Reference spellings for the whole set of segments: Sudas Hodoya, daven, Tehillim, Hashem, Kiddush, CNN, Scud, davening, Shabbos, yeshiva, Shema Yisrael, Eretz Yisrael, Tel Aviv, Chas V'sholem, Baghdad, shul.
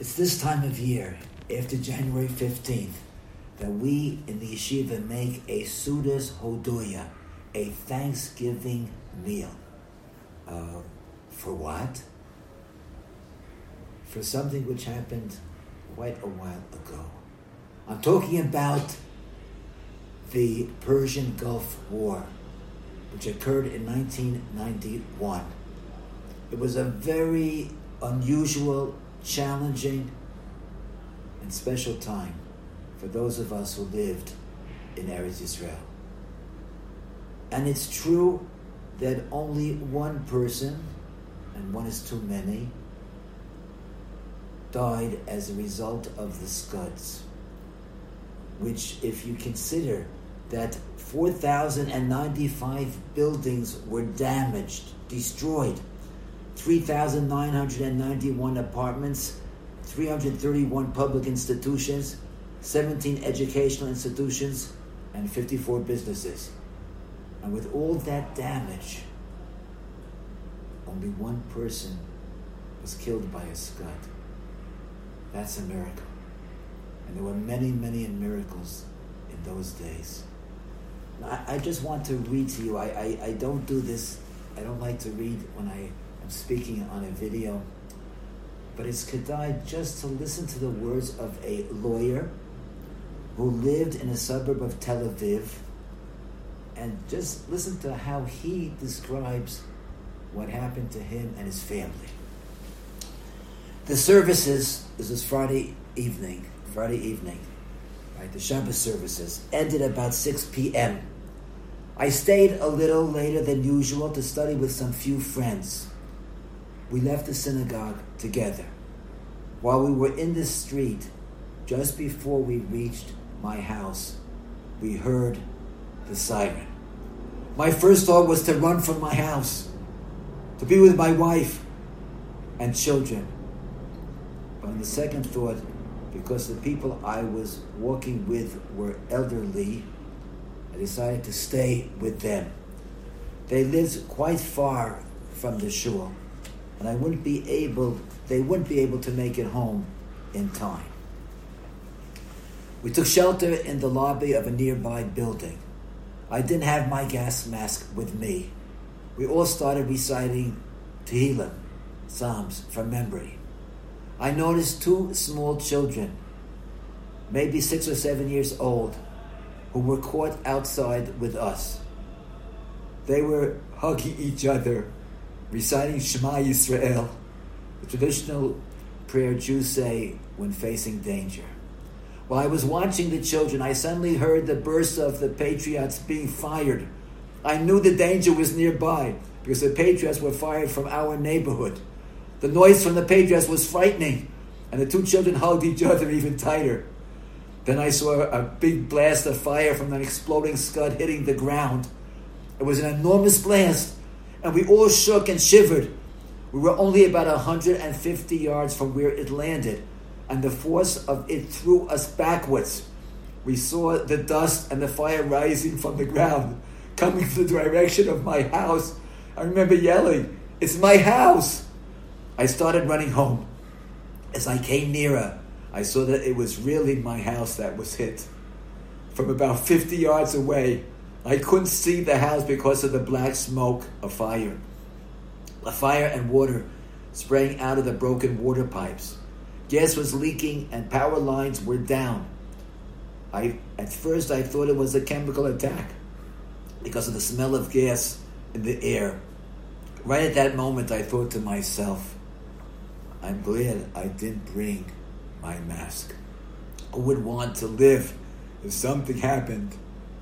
It's this time of year, after January 15th, that we in the yeshiva make a Sudas Hodoya, a Thanksgiving meal. For what? For something which happened quite a while ago. I'm talking about the Persian Gulf War, which occurred in 1991. It was a very unusual, challenging, and special time for those of us who lived in Eretz Yisrael. And it's true that only one person, and one is too many, died as a result of the Scuds, which, if you consider that 4,095 buildings were damaged, destroyed, 3,991 apartments, 331 public institutions, 17 educational institutions, and 54 businesses. And with all that damage, only one person was killed by a Scud. That's a miracle. And there were many, many miracles in those days. I just want to read to you. I don't do this. I don't like to read when I'm speaking on a video. But it's kedai just to listen to the words of a lawyer who lived in a suburb of Tel Aviv. And just listen to how he describes what happened to him and his family. The services, this is Friday evening, right? The Shabbos services ended about 6 p.m. I stayed a little later than usual to study with some few friends. We left the synagogue together. While we were in the street, just before we reached my house, we heard the siren. My first thought was to run from my house, to be with my wife and children. But on the second thought, because the people I was walking with were elderly, I decided to stay with them. They lived quite far from the shul, and they wouldn't be able to make it home in time. We took shelter in the lobby of a nearby building. I didn't have my gas mask with me. We all started reciting Tehillim, Psalms from memory. I noticed two small children, maybe 6 or 7 years old, who were caught outside with us. They were hugging each other, reciting Shema Yisrael, the traditional prayer Jews say when facing danger. While I was watching the children, I suddenly heard the bursts of the Patriots being fired. I knew the danger was nearby because the Patriots were fired from our neighborhood. The noise from the Patriots was frightening, and the two children hugged each other even tighter. Then I saw a big blast of fire from an exploding Scud hitting the ground. It was an enormous blast, and we all shook and shivered. We were only about 150 yards from where it landed, and the force of it threw us backwards. We saw the dust and the fire rising from the ground, coming from the direction of my house. I remember yelling, "It's my house!" I started running home. As I came nearer, I saw that it was really my house that was hit. From about 50 yards away, I couldn't see the house because of the black smoke of fire. The fire and water sprang out of the broken water pipes. Gas was leaking and power lines were down. At first I thought it was a chemical attack because of the smell of gas in the air. Right at that moment, I thought to myself, I'm glad I didn't bring my mask. Who would want to live if something happened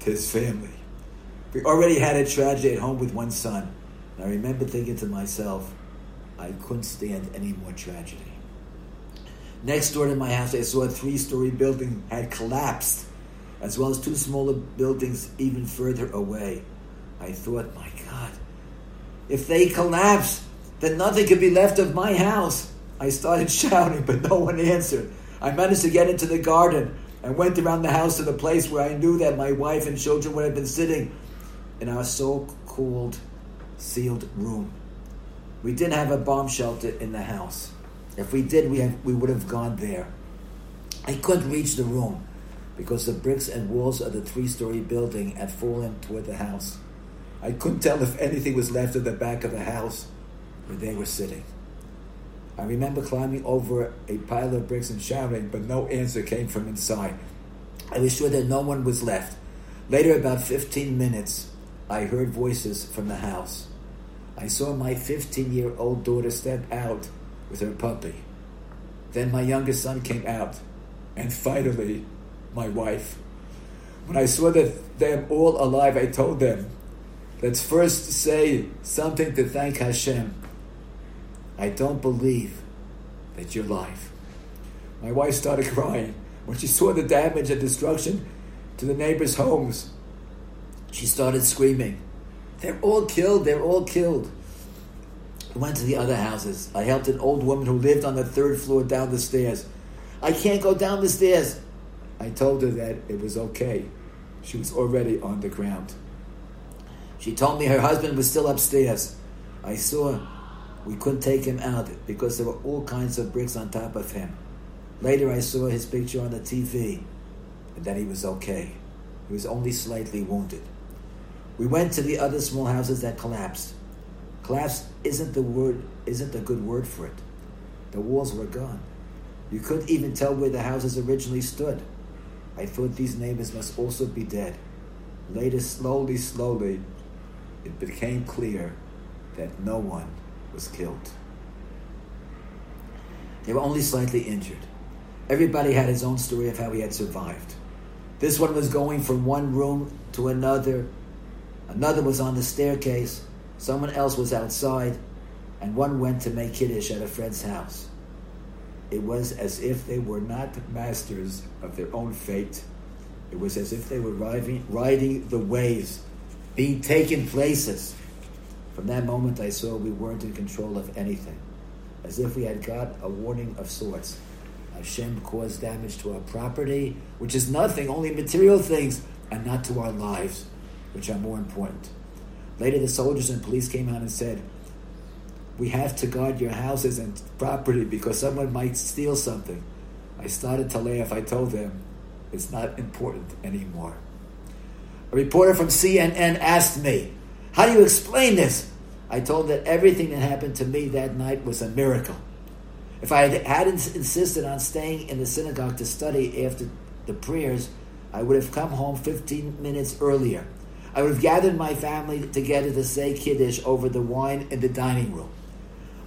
to his family? We already had a tragedy at home with one son, and I remember thinking to myself, I couldn't stand any more tragedy. Next door to my house, I saw a 3-story building had collapsed, as well as two smaller buildings even further away. I thought, my God, if they collapse, then nothing could be left of my house. I started shouting, but no one answered. I managed to get into the garden and went around the house to the place where I knew that my wife and children would have been sitting in our so-called sealed room. We didn't have a bomb shelter in the house. If we did, we would have gone there. I couldn't reach the room because the bricks and walls of the 3-story building had fallen toward the house. I couldn't tell if anything was left of the back of the house where they were sitting. I remember climbing over a pile of bricks and shouting, but no answer came from inside. I was sure that no one was left. Later, about 15 minutes, I heard voices from the house. I saw my 15-year-old daughter step out with her puppy. Then my youngest son came out, and finally, my wife. When I saw that they're all alive, I told them, let's first say something to thank Hashem. I don't believe that you're alive. My wife started crying when she saw the damage and destruction to the neighbors' homes. She started screaming, they're all killed, they're all killed. I went to the other houses. I helped an old woman who lived on the 3rd floor down the stairs. I can't go down the stairs. I told her that it was okay. She was already on the ground. She told me her husband was still upstairs. I saw we couldn't take him out because there were all kinds of bricks on top of him. Later I saw his picture on the TV and that he was okay. He was only slightly wounded. We went to the other small houses that collapsed. Collapse isn't a good word for it. The walls were gone. You couldn't even tell where the houses originally stood. I thought these neighbors must also be dead. Later, slowly, it became clear that no one was killed. They were only slightly injured. Everybody had his own story of how he had survived. This one was going from one room to another. Another was on the staircase. Someone else was outside. And one went to make Kiddush at a friend's house. It was as if they were not masters of their own fate. It was as if they were riding the waves, being taken places. From that moment I saw we weren't in control of anything, as if we had got a warning of sorts. Hashem caused damage to our property, which is nothing, only material things, and not to our lives, which are more important. Later the soldiers and police came out and said, we have to guard your houses and property because someone might steal something. I started to laugh. I told them, it's not important anymore. A reporter from CNN asked me, how do you explain this? I told that everything that happened to me that night was a miracle. If I hadn't insisted on staying in the synagogue to study after the prayers, I would have come home 15 minutes earlier. I would have gathered my family together to say Kiddush over the wine in the dining room.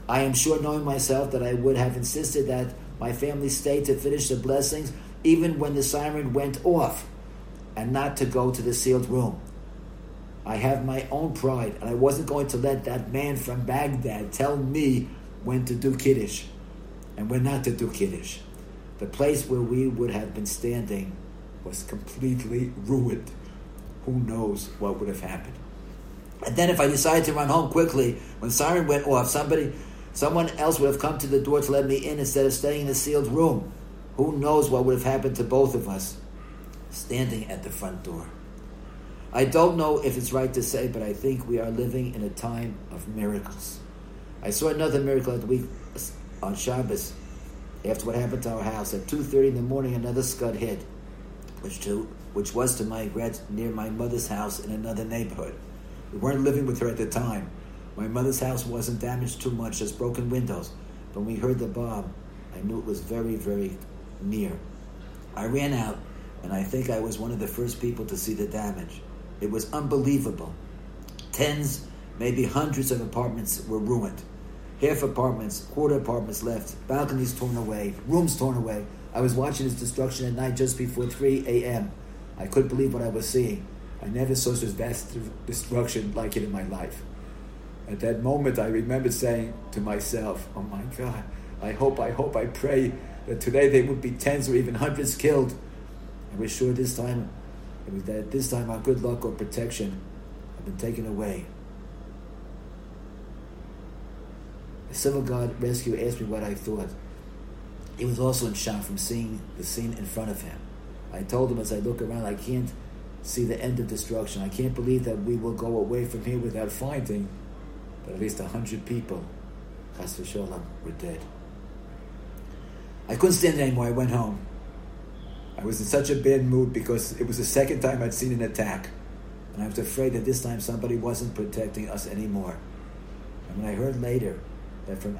I am sure, knowing myself, that I would have insisted that my family stay to finish the blessings even when the siren went off, and not to go to the sealed room. I have my own pride, and I wasn't going to let that man from Baghdad tell me when to do Kiddush and when not to do Kiddush. The place where we would have been standing was completely ruined. Who knows what would have happened? And then if I decided to run home quickly, when the siren went off, someone else would have come to the door to let me in instead of staying in the sealed room. Who knows what would have happened to both of us standing at the front door? I don't know if it's right to say, but I think we are living in a time of miracles. I saw another miracle on Shabbos after what happened to our house. At 2:30 in the morning, another scud hit, which was to my regret near my mother's house in another neighborhood. We weren't living with her at the time. My mother's house wasn't damaged too much, just broken windows. When we heard the bomb, I knew it was very, very near. I ran out, and I think I was one of the first people to see the damage. It was unbelievable. Tens, maybe hundreds of apartments were ruined. Half apartments, quarter apartments left, balconies torn away, rooms torn away. I was watching this destruction at night just before 3 a.m. I couldn't believe what I was seeing. I never saw such vast destruction like it in my life. At that moment, I remembered saying to myself, oh my God, I hope, I pray that today there would be tens or even hundreds killed. I was sure this time our good luck or protection had been taken away. The civil guard rescue asked me what I thought. He was also in shock from seeing the scene in front of him. I told him as I look around, I can't see the end of destruction. I can't believe that we will go away from here without finding that at least 100 people, Chas V'sholem, were dead. I couldn't stand it anymore. I went home. I was in such a bad mood because it was the second time I'd seen an attack. And I was afraid that this time somebody wasn't protecting us anymore. And when I heard later that from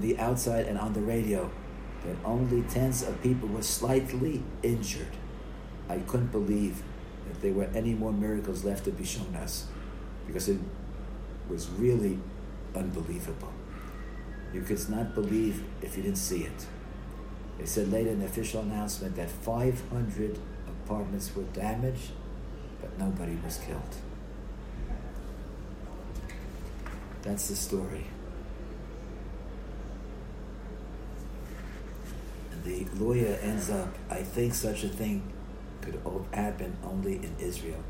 the outside and on the radio that only tens of people were slightly injured, I couldn't believe that there were any more miracles left to be shown us, because it was really unbelievable. You could not believe if you didn't see it. They said later in the official announcement that 500 apartments were damaged, but nobody was killed. That's the story. And the lawyer ends up, I think such a thing could happen only in Israel.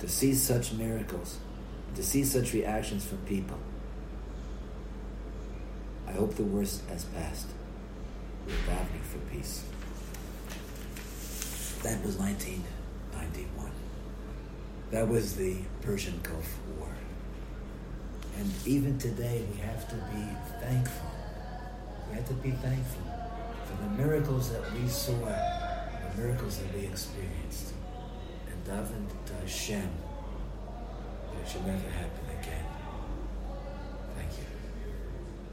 To see such miracles, to see such reactions from people, I hope the worst has passed. We're davening for peace. That was 1991. That was the Persian Gulf War. And even today we have to be thankful. We have to be thankful for the miracles that we saw, the miracles that we experienced, and daven to Hashem that it should never happen again.